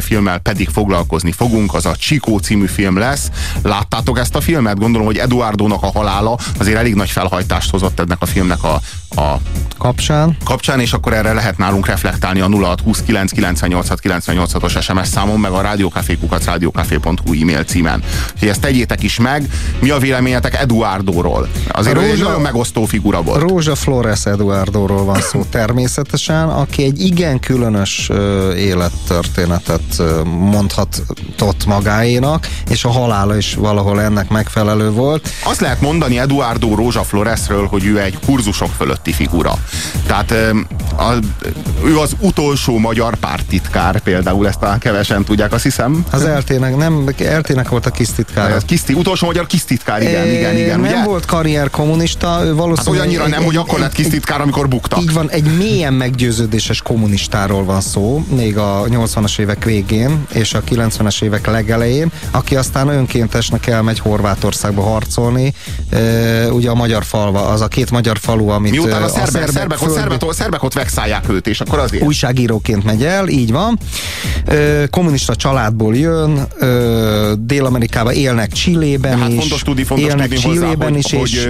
filmmel pedig foglalkozni fogunk, az a Chico című film lesz. Láttátok ezt a filmet? Gondolom, hogy Eduardónak a halála azért elég nagy felhajtást hozott ennek a filmnek a kapcsán, és akkor erre lehet nálunk reflektálni a 0629986986-os SMS számon, meg a rádiókafé@radiokafe.hu e-mail címen. Úgyhogy ezt tegyétek is meg. Mi a véleményetek Eduardóról? Azért Rózsa, egy nagyon megosztó figura volt. Rózsa-Flores Eduardóról van szó természetesen, aki egy igen különös élettörténetet mondhatott magáénak, és a halála is valahol ennek megfelelő volt. Azt lehet mondani Eduardo Rózsa-Floresről, hogy ő egy kurzusok fölötti figura. Tehát ő az utolsó magyar párttitkár, például ezt talán kevesen tudják, azt hiszem. Az RT-nek volt a KISZ-titkára. Utolsó magyar KISZ-titkár, igen. Nem ugye? Volt karrier kommunista, ő valószínűleg... Hát olyannyira nem, hogy akkor lett KISZ-titkár, amikor buktak. Így van, egy mélyen meggyőződéses kommunistáról van szó, még a 80-as évek végén és a 90-es évek legelején, aki aztán önkéntesnek elmegy Horvátországba harcolni, ugye a magyar falva, az a két magyar falu, amit miután a szerbek ott vexálják őt, és akkor azért. Újságíróként megy el, így van. Kommunista családból jön, Dél-Amerikában élnek, Chilében hát is. Fontos tudni hozzá,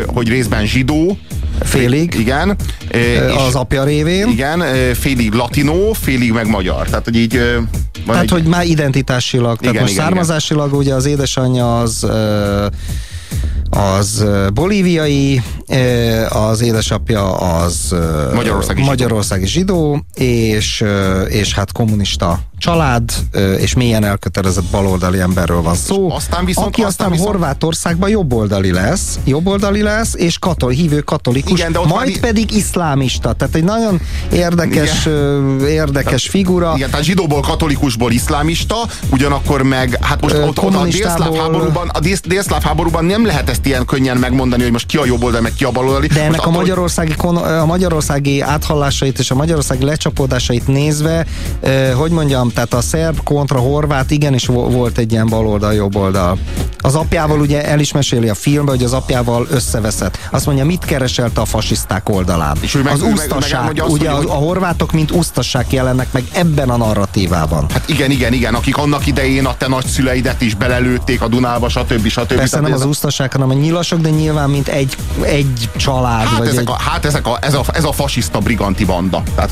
hogy részben zsidó. Félig. Igen. Az apja révén. Igen, félig latinó, félig meg magyar. Tehát, hogy így... Tehát, hogy már identitásilag, tehát igen, most igen, származásilag igen. Ugye az édesanyja az bolíviai, az édesapja az magyarországi zsidó, és hát kommunista család, és mélyen elkötelezett baloldali emberről van szó, aki aztán Horvátországban jobboldali lesz, és hívő katolikus, igen, majd pedig iszlámista, tehát egy nagyon érdekes figura. Igen, tehát zsidóból, katolikusból iszlámista, ugyanakkor meg, hát most ott a délszláv háborúban nem lehet ezt ilyen könnyen megmondani, hogy most ki a jobboldali, meg ki a baloldali. De ennek a magyarországi áthallásait és a magyarországi lecsapódásait nézve, hogy mondjam, tehát a szerb kontra horvát igenis volt egy ilyen baloldal, jobboldal. Az apjával ugye el is meséli a filmbe, hogy az apjával összeveszett. Azt mondja, mit kereselte a fasiszták oldalán. És az usztasság, ugye a horvátok mint usztasság jelennek meg ebben a narratívában. Hát igen, akik annak idején a te nagyszüleidet is belelőtték a Dunába, stb. Persze nem az usztasság, hanem a nyilasok, de nyilván mint egy család. Hát, vagy ez a fasiszta briganti banda. Tehát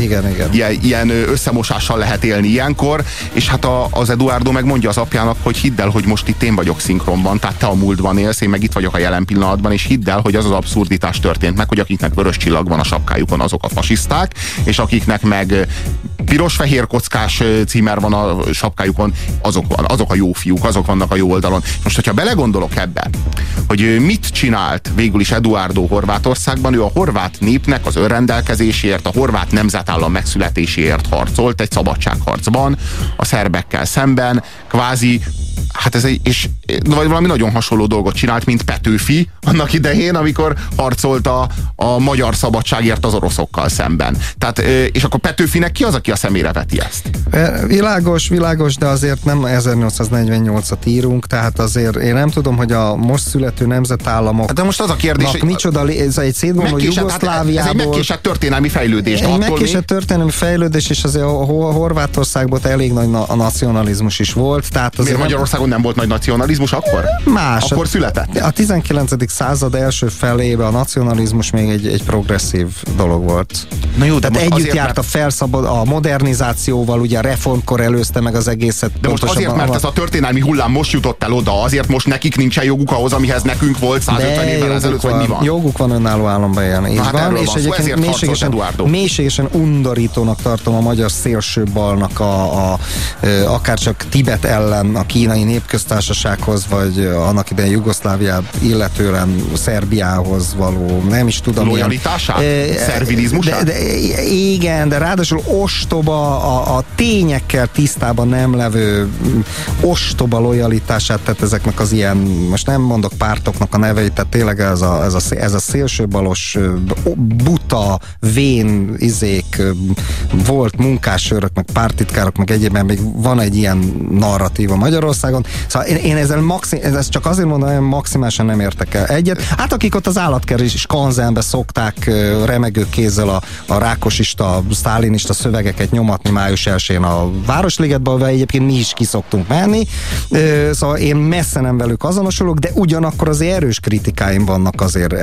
igen. Ilyen összemosással lehet élni ilyenkor, és hát az Eduardo megmondja az apjának, hogy hidd el, hogy most itt én vagyok szinkronban, tehát te a múltban élsz, én meg itt vagyok a jelen pillanatban, és hidd el, hogy az az abszurditás történt meg, hogy akiknek vörös csillag van a sapkájukon, azok a fasiszták, és akiknek meg piros-fehér kockás címer van a sapkájukon, azok a jó fiúk, azok vannak a jó oldalon. Most, hogyha belegondolok ebbe, hogy mit csinált végül is Eduardo Horvátországban, ő a horvát népnek az önrendelkezésért, a horvát nemzetállam megszületéséért harcolt egy szabadságharcban, a szerbekkel szemben, kvázi, hát ez egy, és valami nagyon hasonló dolgot csinált, mint Petőfi annak idején, amikor harcolt a magyar szabadságért az oroszokkal szemben. Tehát, és akkor Petőfinek ki az, aki a szemére veti ezt? Világos, de azért nem 1848-at írunk, tehát azért én nem tudom, hogy a most születő nemzetállamok... De most az a kérdés, hogy... Micsoda, ez egy szétbomló Jugoszláviából... Hát ez egy megkésett történelmi fejlődés. Egy megkésett történelmi fejlődés, és azért a Horvátországban elég nagy a nacionalizmus is volt. Tehát azért Magyarországon nem volt nagy nacionalizmus akkor? Más. Akkor született. A 19. század első felébe a nacionalizmus még egy progresszív dolog volt. Na jó, tehát együtt járt a modernizációval, ugye a reformkor előzte meg az egészet. De most azért, mert ez a történelmi hullám most jutott el oda, azért most nekik nincsen joguk ahhoz, amihez nekünk volt 150 évvel ezelőtt, vagy mi van? Joguk van önálló államban élni. Na, hát van, és egyébként mélységesen undorítónak tartom a magyar szélsőbalnak akárcsak Tibet ellen a Kínai Népköztársasághoz, vagy annak idején Jugoszláviát, illetően Szerbiához való, nem is tudom. Lojalitását? Szervilizmusát? Igen, de ráadásul ostoba, a tényekkel tisztában nem levő ostoba lojalitását, tehát ezeknek az ilyen, most nem mondok pártoknak a neveit, tehát tényleg ez a szélsőbalos buta, vén izék, volt munkásőrök, meg pártitkárok, meg egyébben még van egy ilyen narratíva Magyarországon. Szóval én ezzel ez csak azért mondom, hogy maximálisan nem értek el egyet. Hát akik ott az állatkerés és kanzenbe szokták remegő kézzel a a rákosista, sztálinista szövegeket nyomatni május 1-én a Városligetben, ahol egyébként mi is kiszoktunk menni. Szóval én messze nem velük azonosulok, de ugyanakkor azért erős kritikáim vannak azért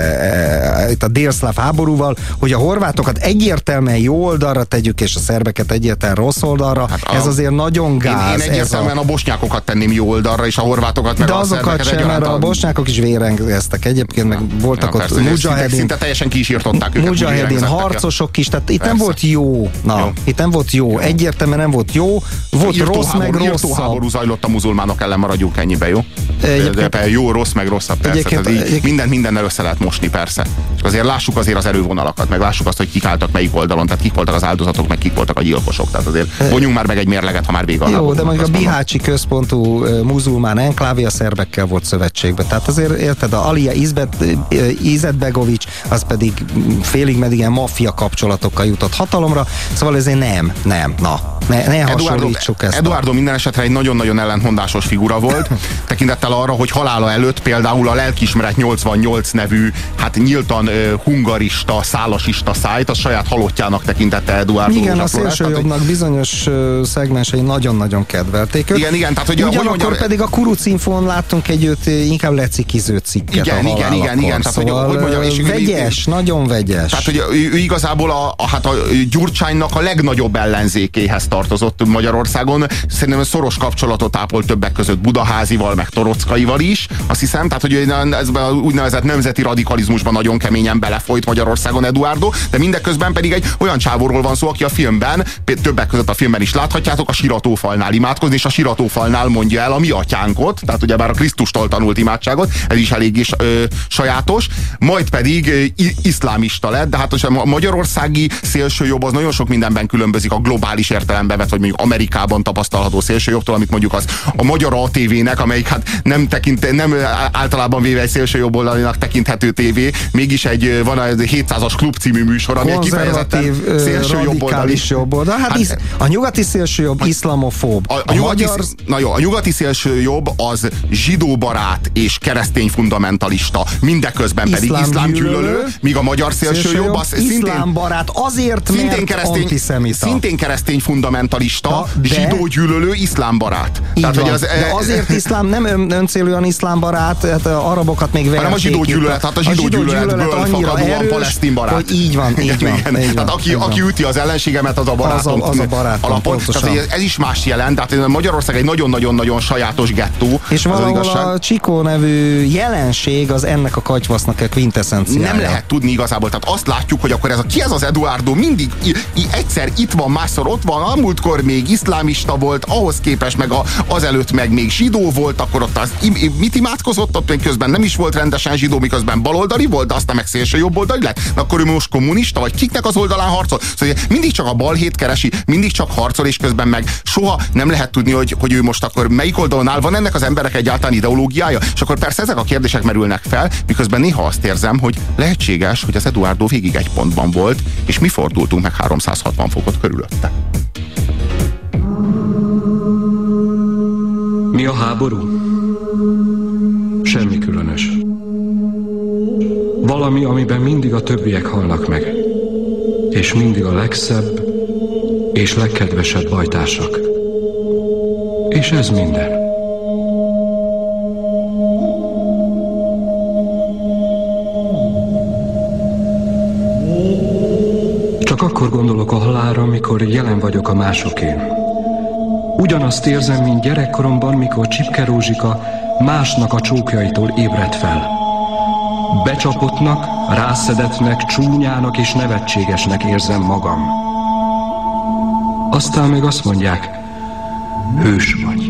itt a délszláv háborúval, hogy a horvátokat egyértelműen jó oldalra tegyük, és a szerbeket egyértelműen rossz oldalra. Hát ez azért nagyon gáz. Én egyértelműen a bosnyákokat tenném jó oldalra, és a horvátokat meg de a szerbeket sem, egyaránt. De azokat a bosnyákok is vérengeztek egyébként, meg voltak ja, ott mujahedin. Szinte teljesen ki is írtották őket. Mujahedin harcosok is, tehát itt persze. Nem volt jó. Na, jó. Itt nem volt jó. Egyértelműen nem volt jó. Volt írtó rossz, háború, meg rossz. Háború zajlott a muzulmánok ellen, maradjunk ennyibe, jó? De jó, rossz, meg rosszabb, persze. Mindennel össze lehet mosni, persze. És azért lássuk azért az erővonalakat, meg lássuk azt, hogy kik álltak melyik oldalon, tehát kik voltak az áldozatok, meg kik voltak a gyilkosok. Tehát azért vonjunk már meg egy mérleget, ha már vége a háború. Jó, de mondjuk a bihácsi központú muzulmán enklávé a szerbekkel volt szövetségbe. Tehát azért érted, a Alija Izetbegović, az pedig félig-meddig ilyen maffia kapcsolatokkal jutott hatalomra, szóval ezért ne hasonlítsuk ezt. Eduardo minden esetre egy nagyon-nagyon ellentmondásos figura volt, tekintettel arra, hogy halála előtt például a Lelkiismeret 88 nevű, hát nyíltan hungarista, szálasista szájt, a saját halottjának tekintette Eduardo. Igen, a szélsőjobbnak bizonyos szegmensei nagyon-nagyon kedvelték őt. Igen, tehát hogy ugyanakkor pedig a Kurucinfón láttunk egy őt inkább lecikiző cikket. Igen. Vegyes, nagyon vegyes. Tehát, hogy ő igazából a Gyurcsánynak a legnagyobb ellenzékéhez tartozott Magyarországon. Szerintem szoros kapcsolatot ápol többek között Budaházival, meg Torockaival is. Azt hiszem, tehát, hogy ezben az úgynevezett nemzeti radikalizmusban nagyon keményen belefolyt Magyarországon Eduardo, de mindeközben pedig egy olyan csávóról van szó, aki a filmben, többek között a filmben is láthatjátok, a Siratófalnál imádkozni, és a Siratófalnál mondja el a mi atyánkot, tehát ugyebár a Krisztustól tanult imádságot, ez is elég is sajátos, majd pedig iszlámista lett, de hát a magyarországi szélsőjobb az nagyon sok mindenben különbözik a globális értelembe vett, vagy mondjuk Amerikában tapasztalható szélsőjobbtól, amit mondjuk az a magyar ATV-nek, amelyik hát nem általában véve egy szélsőjobb oldalinak tekinthető tévé, mégis egy van a 700-as klub című műsor, ami egy kifejezetten szélsőjobb oldali. Hát a nyugati szélsőjobb iszlamofób. A nyugati szélsőjobb az zsidóbarát és keresztény fundamentalista, mindeközben pedig iszlámgyűlölő, míg a magyar szélsőjobb az iszlámbarát azért, mert antiszemita. Szintén keresztény fundamentalista, zsidógyűlölő, iszlámbarát. Tehát, hogy de azért iszlám nem öncélúan iszlámbarát, hát arabokat még verték. Hanem a zsidógyűlölet, hát a zsidógyűlöletből fakadóan palesztinbarát. Hogy így van. Tehát aki üti az ellenségemet, az a barátom. Az a barátom, pontosan. Ez is más jelent, tehát Magyarország egy nagyon-nagyon-nagyon sajátos gettó. És valahol a Chico nevű jelenség az ennek a katyvasznak a quintesszenciája. Nem lehet tudni igazából, tehát azt látjuk, hogy akkor ki ez az Eduardo, mindig egyszer itt van, másszor ott van, a múltkor még iszlámista volt, ahhoz képest meg azelőtt meg még zsidó volt, akkor ott az mit imádkozott, ott közben nem is volt rendesen zsidó, miközben baloldali volt, de aztán meg szélső jobboldali lett, akkor ő most kommunista, vagy kiknek az oldalán harcol? Szóval mindig csak a balhét keresi, mindig csak harcol, és közben meg soha nem lehet tudni, hogy ő most akkor melyik oldalon áll, van ennek az emberek egyáltalán ideológiája, és akkor persze ezek a kérdések merülnek fel, miközben néha azt érzem, hogy lehetséges, hogy az Eduardo végig egy pontban volt, és mi fordultunk meg 360 fokot körülötte. Mi a háború? Semmi különös. Valami, amiben mindig a többiek halnak meg, és mindig a legszebb és legkedvesebb bajtársak. És ez minden. Csak akkor gondolok a halálra, amikor jelen vagyok a másokén. Ugyanazt érzem, mint gyerekkoromban, mikor Csipke Rózsika másnak a csókjaitól ébredt fel. Becsapottnak, rászedetnek, csúnyának és nevetségesnek érzem magam. Aztán még azt mondják, hős vagy.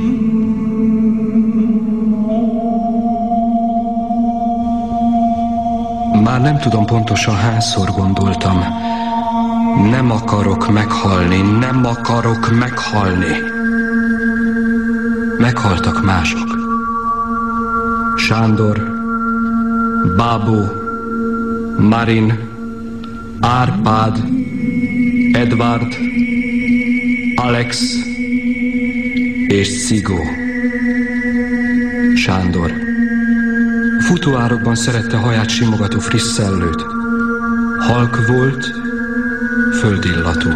Már nem tudom pontosan hányszor gondoltam, nem akarok meghalni, nem akarok meghalni. Meghaltak mások. Sándor, Bábó, Marin, Árpád, Edvard, Alex és Szigó. Sándor. Futóárokban szerette haját simogató friss szellőt. Halk volt, földillatú.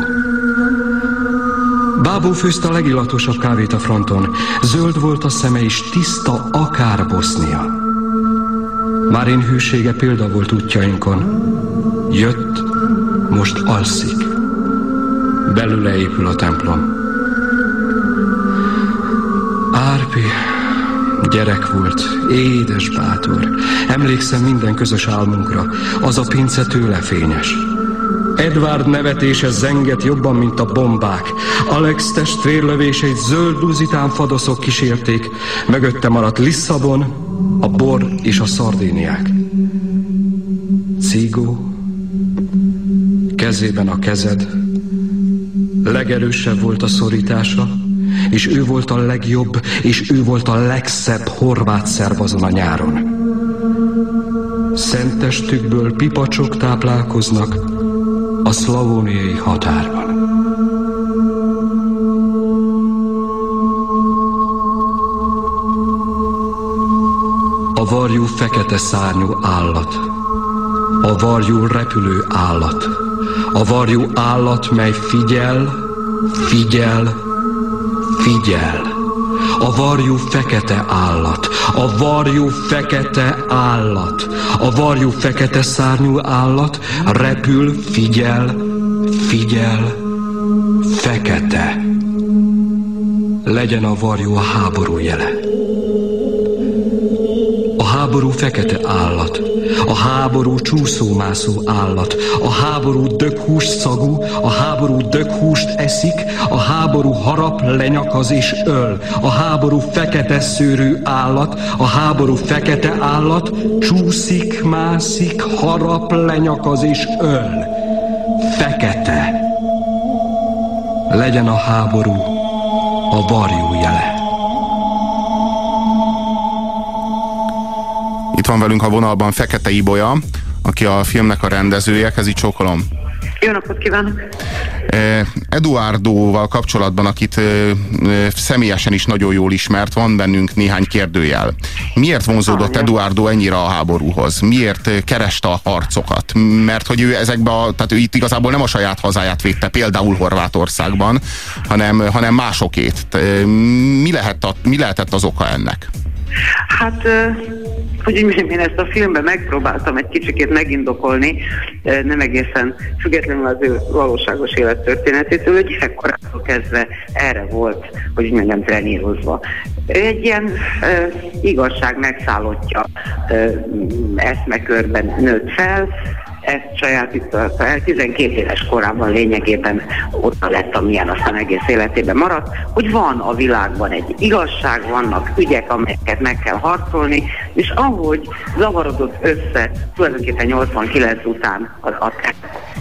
Bábó főzte a legillatosabb kávét a fronton. Zöld volt a szeme és tiszta, akár Bosznia. Már én hűsége példa volt útjainkon. Jött, most alszik. Belőle épül a templom. Árpi gyerek volt, édes bátor. Emlékszem minden közös álmunkra. Az a pince tőle fényes. Eduard nevetése zengett jobban, mint a bombák. Alex testvérlövéseit zöld luzitán fadoszok kísérték. Mögötte maradt Lisszabon, a bor és a szardíniák. Cigó, kezében a kezed. Legerősebb volt a szorítása, és ő volt a legjobb, és ő volt a legszebb horvát szerb azon a nyáron. Szentestükből pipacsok táplálkoznak a szlavóniai határban. A varjú fekete szárnyú állat, a varjú repülő állat, a varjú állat, mely figyel, figyel, figyel. A varjú fekete állat, a varjú fekete állat, a varjú fekete szárnyú állat repül, figyel, figyel, fekete. Legyen a varjú a háború jele. A háború fekete állat, a háború csúszómászó állat, a háború döghús szagú, a háború döghúst eszik, a háború harap, lenyakaz és öl, a háború fekete szőrű állat, a háború fekete állat csúszik, mászik, harap, lenyakaz és öl. Fekete. Legyen a háború a varjú jele. Van velünk a vonalban Fekete Ibolya, aki a filmnek a rendezője. Kezi csókolom. Jó napot kívánok! Eduardóval kapcsolatban, akit személyesen is nagyon jól ismert, van bennünk néhány kérdőjel. Miért vonzódott Eduardo ennyire a háborúhoz? Miért kereste a harcokat? Mert hogy ő tehát ő itt igazából nem a saját hazáját védte, például Horvátországban, hanem másokét. Mi lehetett az oka ennek? Hát, hogy én ezt a filmben megpróbáltam egy kicsikét megindokolni, nem egészen függetlenül az ő valóságos élettörténetétől, hogy gyerekkorától kezdve erre volt, hogy így mondjam, trenírozva. Egy ilyen igazság megszállottja eszmekörben nőtt fel, ezt sajátította el, 12 éves korában lényegében ott lett, amilyen aztán egész életében maradt, hogy van a világban egy igazság, vannak ügyek, amelyeket meg kell harcolni, és ahogy zavarodott össze tulajdonképpen 89 után az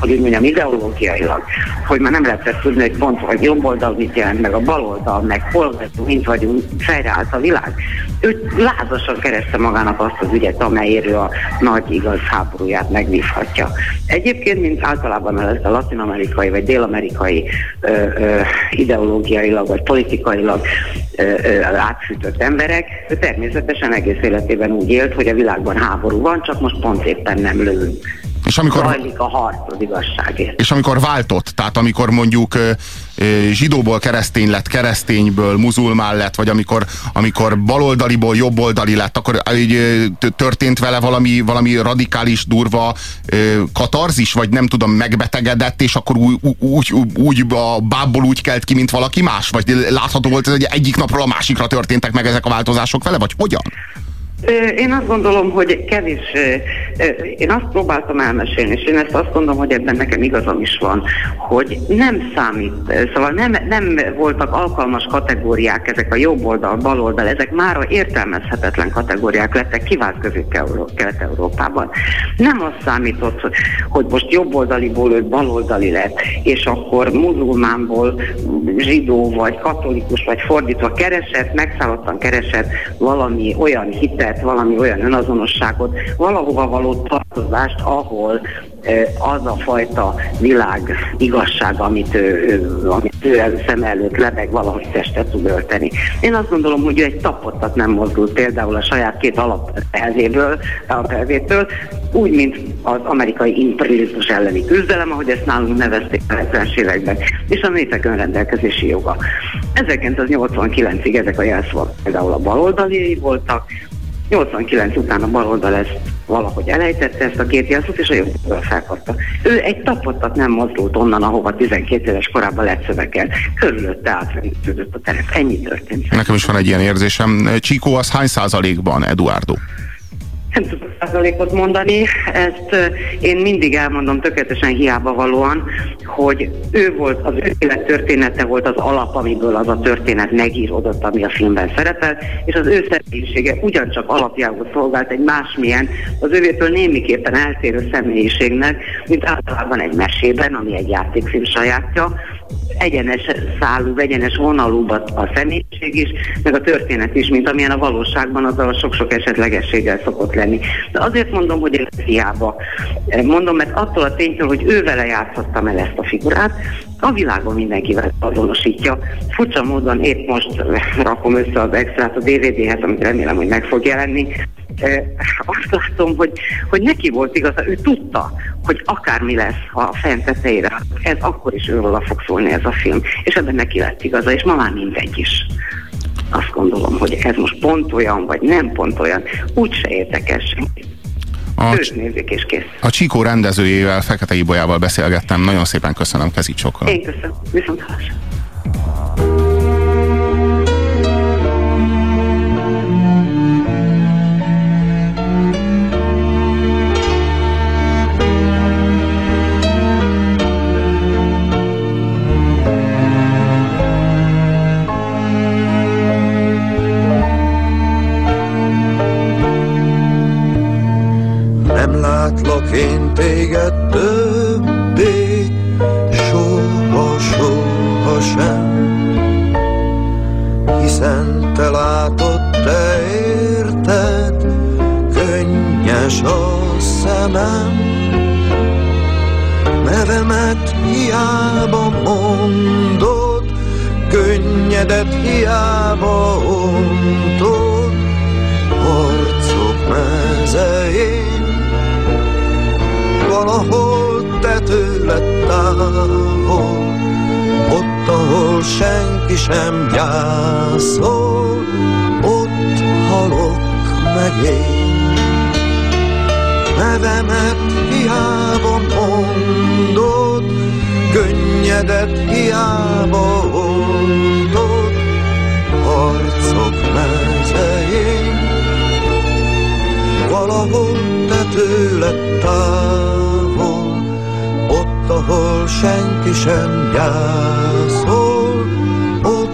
hogy úgy mondjam, ideológiailag, hogy már nem lehetett tudni, hogy pont vagy jobb oldal mit jelent, meg a bal oldal, meg hol vagyunk, mint vagyunk, fejreállt a világ. Ő lázasan kereste magának azt az ügyet, amelyéről a nagy igaz háborúját megvívhatja. Egyébként, mint általában ez a latin-amerikai vagy dél-amerikai ideológiailag vagy politikailag átfűtött emberek, ő természetesen egész életében úgy élt, hogy a világban háború van, csak most pont éppen nem lövünk. És amikor zajlik a harc az igazságért. És amikor váltott, tehát amikor mondjuk zsidóból keresztény lett, keresztényből muzulmán lett, vagy amikor baloldaliból jobboldali lett, akkor történt vele valami radikális, durva katarzis, vagy nem tudom, megbetegedett, és akkor úgy a bábból úgy kelt ki, mint valaki más? Vagy látható volt, hogy egyik napról a másikra történtek meg ezek a változások vele, vagy hogyan? Én azt gondolom, hogy kevés, én azt próbáltam elmesélni, és én ezt azt gondolom, hogy ebben nekem igazam is van, hogy nem számít, szóval nem voltak alkalmas kategóriák, ezek a jobb oldal, bal oldal, ezek mára értelmezhetetlen kategóriák lettek, kivált Közép-Kelet-Európában. Nem az számított, hogy most jobboldaliból ő baloldali lett, és akkor muzulmánból zsidó vagy katolikus, vagy fordítva keresett, megszállottan keresett valami olyan hitet, embert, valami olyan önazonosságot, valahova való tartozást, ahol az a fajta világ igazság, amit ő szem előtt lebeg, valahogy testet tud ölteni. Én azt gondolom, hogy ő egy tapottat nem mozdult például a saját két alapelvétől, úgy, mint az amerikai imperializmus elleni küzdelem, ahogy ezt nálunk nevezték a 70-es években, és a népek önrendelkezési joga. 1989-ig ezek a jelszavak például a baloldali voltak, 89 után a baloldal ezt valahogy elejtette, ezt a két jelszót, és a jobban felkapta. Ő egy tapottat nem mozdult onnan, ahova 12 éves korában letszövekelt. Körülötte átrendítődött a terep. Ennyi történt. Nekem is van egy ilyen érzésem. Chico, az hány százalékban, Eduardo? Nem tudok százalékot mondani, ezt én mindig elmondom tökéletesen hiába valóan, hogy ő volt, az ő élettörténete volt az alap, amiből az a történet megíródott, ami a filmben szerepel, és az ő személyisége ugyancsak alapjául szolgált egy másmilyen, az ővétől némiképpen eltérő személyiségnek, mint általában egy mesében, ami egy játékfilm sajátja, egyenes szálú, egyenes vonalúbb a személyiség is, meg a történet is, mint amilyen a valóságban, azzal a sok-sok esetlegességgel szokott lenni. De azért mondom, hogy én hiába mondom, mert attól a ténytől, hogy ő vele játszottam el ezt a figurát, a világon mindenkivel azonosítja. Furcsa módon épp most rakom össze az extrát a DVD-hez, amit remélem, hogy meg fog jelenni. Azt látom, hogy neki volt igaza, ő tudta, hogy akármi lesz, ha a fent tetejére, ez akkor is őről fog szólni ez a film, és ebben neki lett igaza, és ma már mindegy is. Azt gondolom, hogy ez most pont olyan, vagy nem pont olyan, úgyse érdekes. Őt nézik és kész. A Chico rendezőjével, Fekete Ibolyával beszélgettem, nagyon szépen köszönöm, kezit sokkal. Én köszönöm, viszont hallásra. Látlak én téged többé, soha sem, hiszen te látod, te érted, könnyes a szemem. Nevemet hiába mondod, könnyedet hiába ontod, harcok mezején. Valahol te tőled távol, ott, ahol senki sem gyászol, ott halok meg én. Nevemet hiába mondod, könnyedet hiába oldod, harcok mezején. Valahol te tőled távol, ott, ahol senki sem gyászol, ott...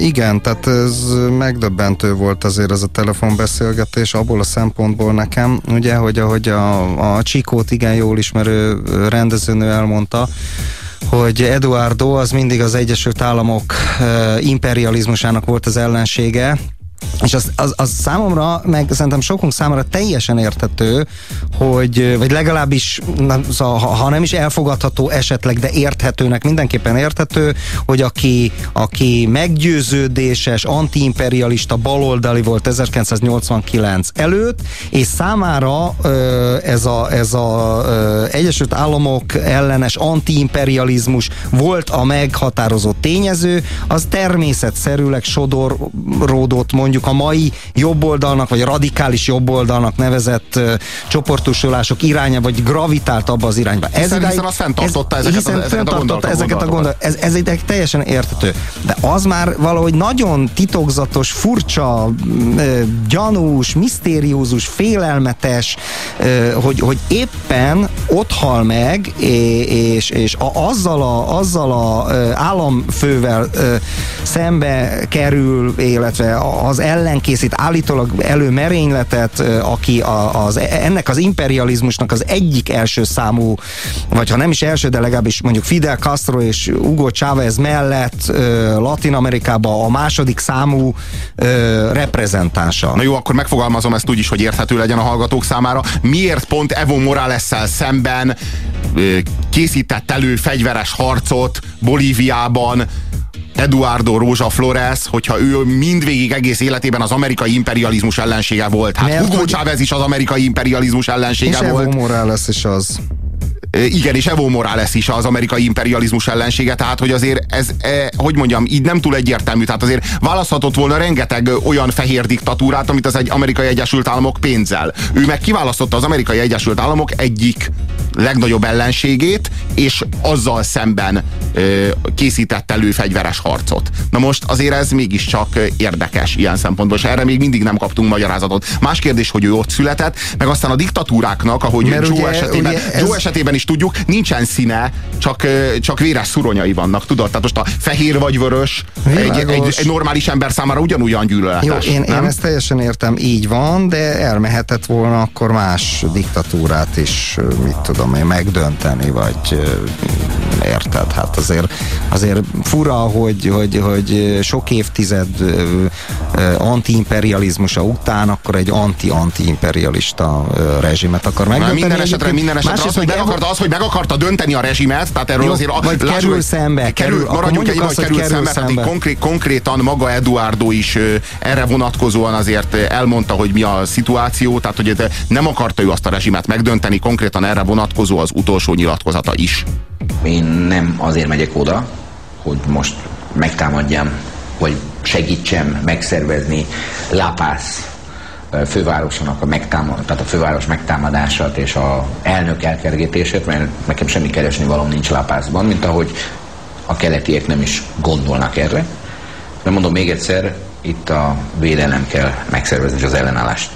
igen, tehát ez megdöbbentő volt azért ez a telefonbeszélgetés, abból a szempontból nekem, ugye, hogy ahogy a Chicót igen jól ismerő rendezőnő elmondta, hogy Eduardo az mindig az Egyesült Államok imperializmusának volt az ellensége, és az számomra, meg szerintem sokunk számára teljesen érthető, hogy, vagy legalábbis ha nem is elfogadható esetleg, de érthetőnek mindenképpen érthető, hogy aki meggyőződéses, antiimperialista, baloldali volt 1989 előtt, és számára ez a Egyesült Államok ellenes antiimperializmus volt a meghatározó tényező, az természetszerűleg sodorródott mondjuk a mai jobboldalnak, vagy radikális jobboldalnak nevezett csoportosulások irányába, vagy gravitált abba az irányba. Hiszen az fenntartotta ezeket a gondolatokat. Ez egy teljesen érthető. De az már valahogy nagyon titokzatos, furcsa, gyanús, misztériózus, félelmetes, hogy éppen ott hal meg, és azzal az államfővel szembe kerül, illetve az ellen készít állítólag elő merényletet, aki ennek az imperializmusnak az egyik első számú, vagy ha nem is első, de legalábbis mondjuk Fidel Castro és Hugo Chávez mellett Latin Amerikában a második számú reprezentánsa. Na jó, akkor megfogalmazom ezt úgy is, hogy érthető legyen a hallgatók számára. Miért pont Evo Morales-szel szemben készített elő fegyveres harcot Bolíviában Eduardo Rózsa-Flores, hogyha ő mindvégig egész életében az amerikai imperializmus ellensége volt? Hát Hugo Chávez is az amerikai imperializmus ellensége és volt. És Evo Morales is az. Igen, és Evo Morales is az amerikai imperializmus ellensége, tehát hogy azért ez, hogy mondjam, így nem túl egyértelmű, tehát azért választhatott volna rengeteg olyan fehér diktatúrát, amit az Amerikai Egyesült Államok pénzzel. Ő meg kiválasztotta az Amerikai Egyesült Államok egyik legnagyobb ellenségét, és azzal szemben készített elő fegyveres harcot. Na most azért ez mégiscsak érdekes ilyen szempontból, és erre még mindig nem kaptunk magyarázatot. Más kérdés, hogy ő ott született, meg aztán a diktatúráknak, ahogy Joe esetében is tudjuk, nincsen színe, csak véres szuronyai vannak, tudod? Tehát most a fehér vagy vörös egy normális ember számára ugyanúgyan gyűlöletes. Jó, én ezt teljesen értem, így van, de elmehetett volna akkor más diktatúrát is, mit tudom én, megdönteni, vagy érted? Hát azért fura, hogy sok évtized antiimperializmusa után akkor egy anti-antiimperialista rezsimet akar megdönteni. Minden esetre az, hogy meg akarta dönteni a rezsimet, tehát erről jó, azért... Vagy kerül szembe. Maradjunk egy, vagy kerül szembe. Tehát konkrétan maga Eduardo is erre vonatkozóan azért elmondta, hogy mi a szituáció, tehát hogy nem akarta ő azt a rezsimet megdönteni, konkrétan erre vonatkozó az utolsó nyilatkozata is. Én nem azért megyek oda, hogy most megtámadjam, vagy segítsem megszervezni La Paz fővárosának tehát a főváros megtámadását és az elnök elkergetését, mert nekem semmi keresni valóm nincs La Pazban, mint ahogy a keletiek nem is gondolnak erre. De mondom még egyszer, itt a védelem kell megszervezni és az ellenállást.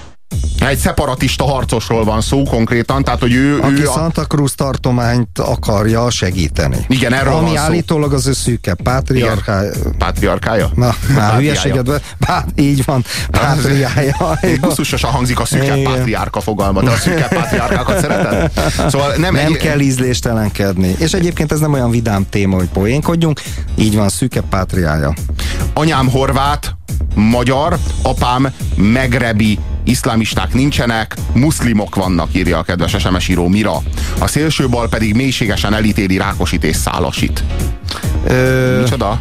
Egy szeparatista harcosról van szó konkrétan, tehát hogy aki Santa Cruz tartományt akarja segíteni. Igen, erről van szó. Ami állítólag az ő szűke pátriarkája? Na, hülyeségedben. Így van, pátriája. Busszusosan hangzik a szűke pátriárka fogalma, de a szűke pátriárkákat szereted? Szóval nem kell ízléstelenkedni. És egyébként ez nem olyan vidám téma, hogy poénkodjunk. Így van, szűke pátriája. Anyám horvát, magyar, apám megrebi, iszlámisták nincsenek, muszlimok vannak, írja a kedves SMS író Mira. A szélsőbal pedig mélységesen elítéli Rákosit és Szálasit. Micsoda?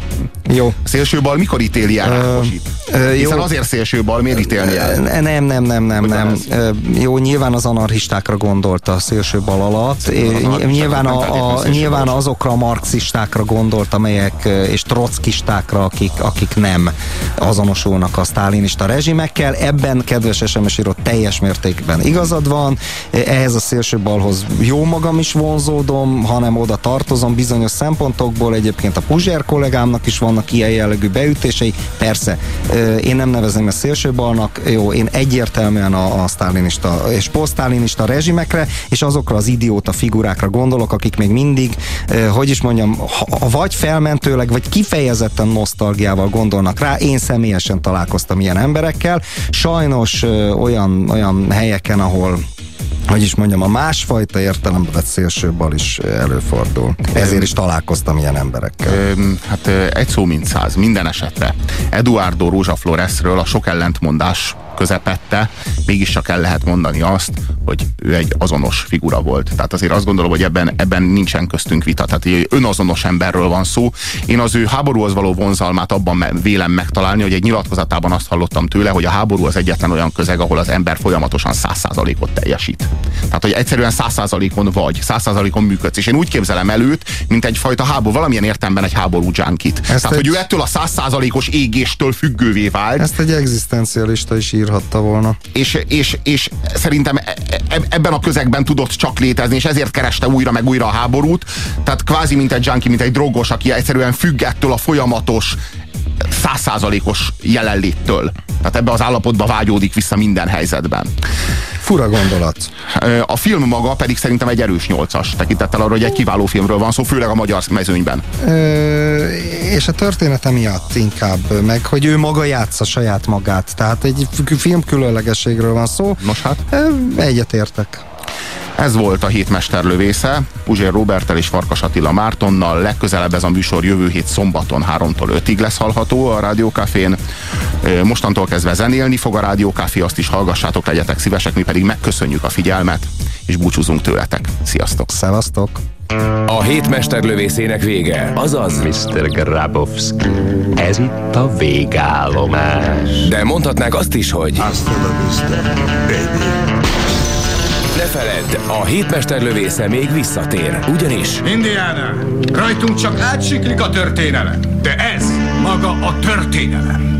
Jó. Szélsőbal mikor ítéli el Rákosit? Hiszen jó. Azért szélsőbal miért ítélni el? Nem. Jó, nyilván az anarchistákra gondolt a szélsőbal alatt. Nyilván azokra a marxistákra gondolt, amelyek és trockistákra, akik nem azonosulnak a sztálinista rezsimekkel. Ebben, kedves SMS író, teljes mértékben igazad van. Ehhez a szélsőbalhoz jó magam is vonzódom, hanem oda tartozom bizonyos szempontokból. Egyébként a Puzsér kollégámnak is vannak ilyen jellegű beütései. Persze, én nem nevezném ezt szélsőbalnak, jó, én egyértelműen a sztálinista és posztálinista rezsimekre, és azokra az idióta figurákra gondolok, akik még mindig, hogy is mondjam, vagy felmentőleg, vagy kifejezetten nosztalgiával gondolnak rá. Én személyesen találkoztam ilyen emberekkel. Sajnos olyan helyeken, ahol, hogy is mondjam, a másfajta értelemben vett szélsőbal is előfordul. Ezért is találkoztam ilyen emberekkel. Hát egy szó mint száz, minden esetre. Eduardo Rózsa-Floresről a sok ellentmondás közepette mégiscsak el lehet mondani azt, hogy ő egy azonos figura volt. Tehát azért azt gondolom, hogy ebben nincsen köztünk vita. Tehát egy önazonos emberről van szó. Én az ő háborúhoz való vonzalmát abban vélem megtalálni, hogy egy nyilatkozatában azt hallottam tőle, hogy a háború az egyetlen olyan közeg, ahol az ember folyamatosan 100%-ot teljesít. Tehát, hogy egyszerűen 100%-on vagy, 100%-on működsz. És én úgy képzelem előtt, mint egyfajta háború, valamilyen értelemben egy háború junkit. Tehát, hogy ő ettől a 100%-os égéstől függővé vált. Ezt egy egzisztencialista is írhatta volna. És szerintem ebben a közegben tudott csak létezni, és ezért kereste újra meg újra a háborút. Tehát kvázi mint egy junkie, mint egy drogos, aki egyszerűen függ ettől a folyamatos 100%-os jelenléttől. Tehát ebbe az állapotba vágyódik vissza minden helyzetben. Fura gondolat. A film maga pedig szerintem egy erős 8-as, tekintettel arra, hogy egy kiváló filmről van szó, főleg a magyar mezőnyben. És a története miatt inkább, meg hogy ő maga játsza saját magát. Tehát egy film különlegességről van szó. Nos hát? Egyetértek. Ez volt a hét mesterlövésze, Puzsér Róberttel és Farkas Attila Mártonnal. Legközelebb ez a műsor jövő hét szombaton 3-tól 5-ig lesz hallható a Rádiókafén. Mostantól kezdve zenélni fog a Rádiókafé, azt is hallgassátok, legyetek szívesek, mi pedig megköszönjük a figyelmet, és búcsúzunk tőletek. Sziasztok! Szevasztok! A hét mesterlövészének vége, azaz Mr. Grabowski. Ez itt a végállomás. De mondhatnák azt is, hogy hasta la vista, baby. Ne feledd, a hétmesterlövésze még visszatér, ugyanis... Indiana, rajtunk csak átsiklik a történelem, de ez maga a történelem.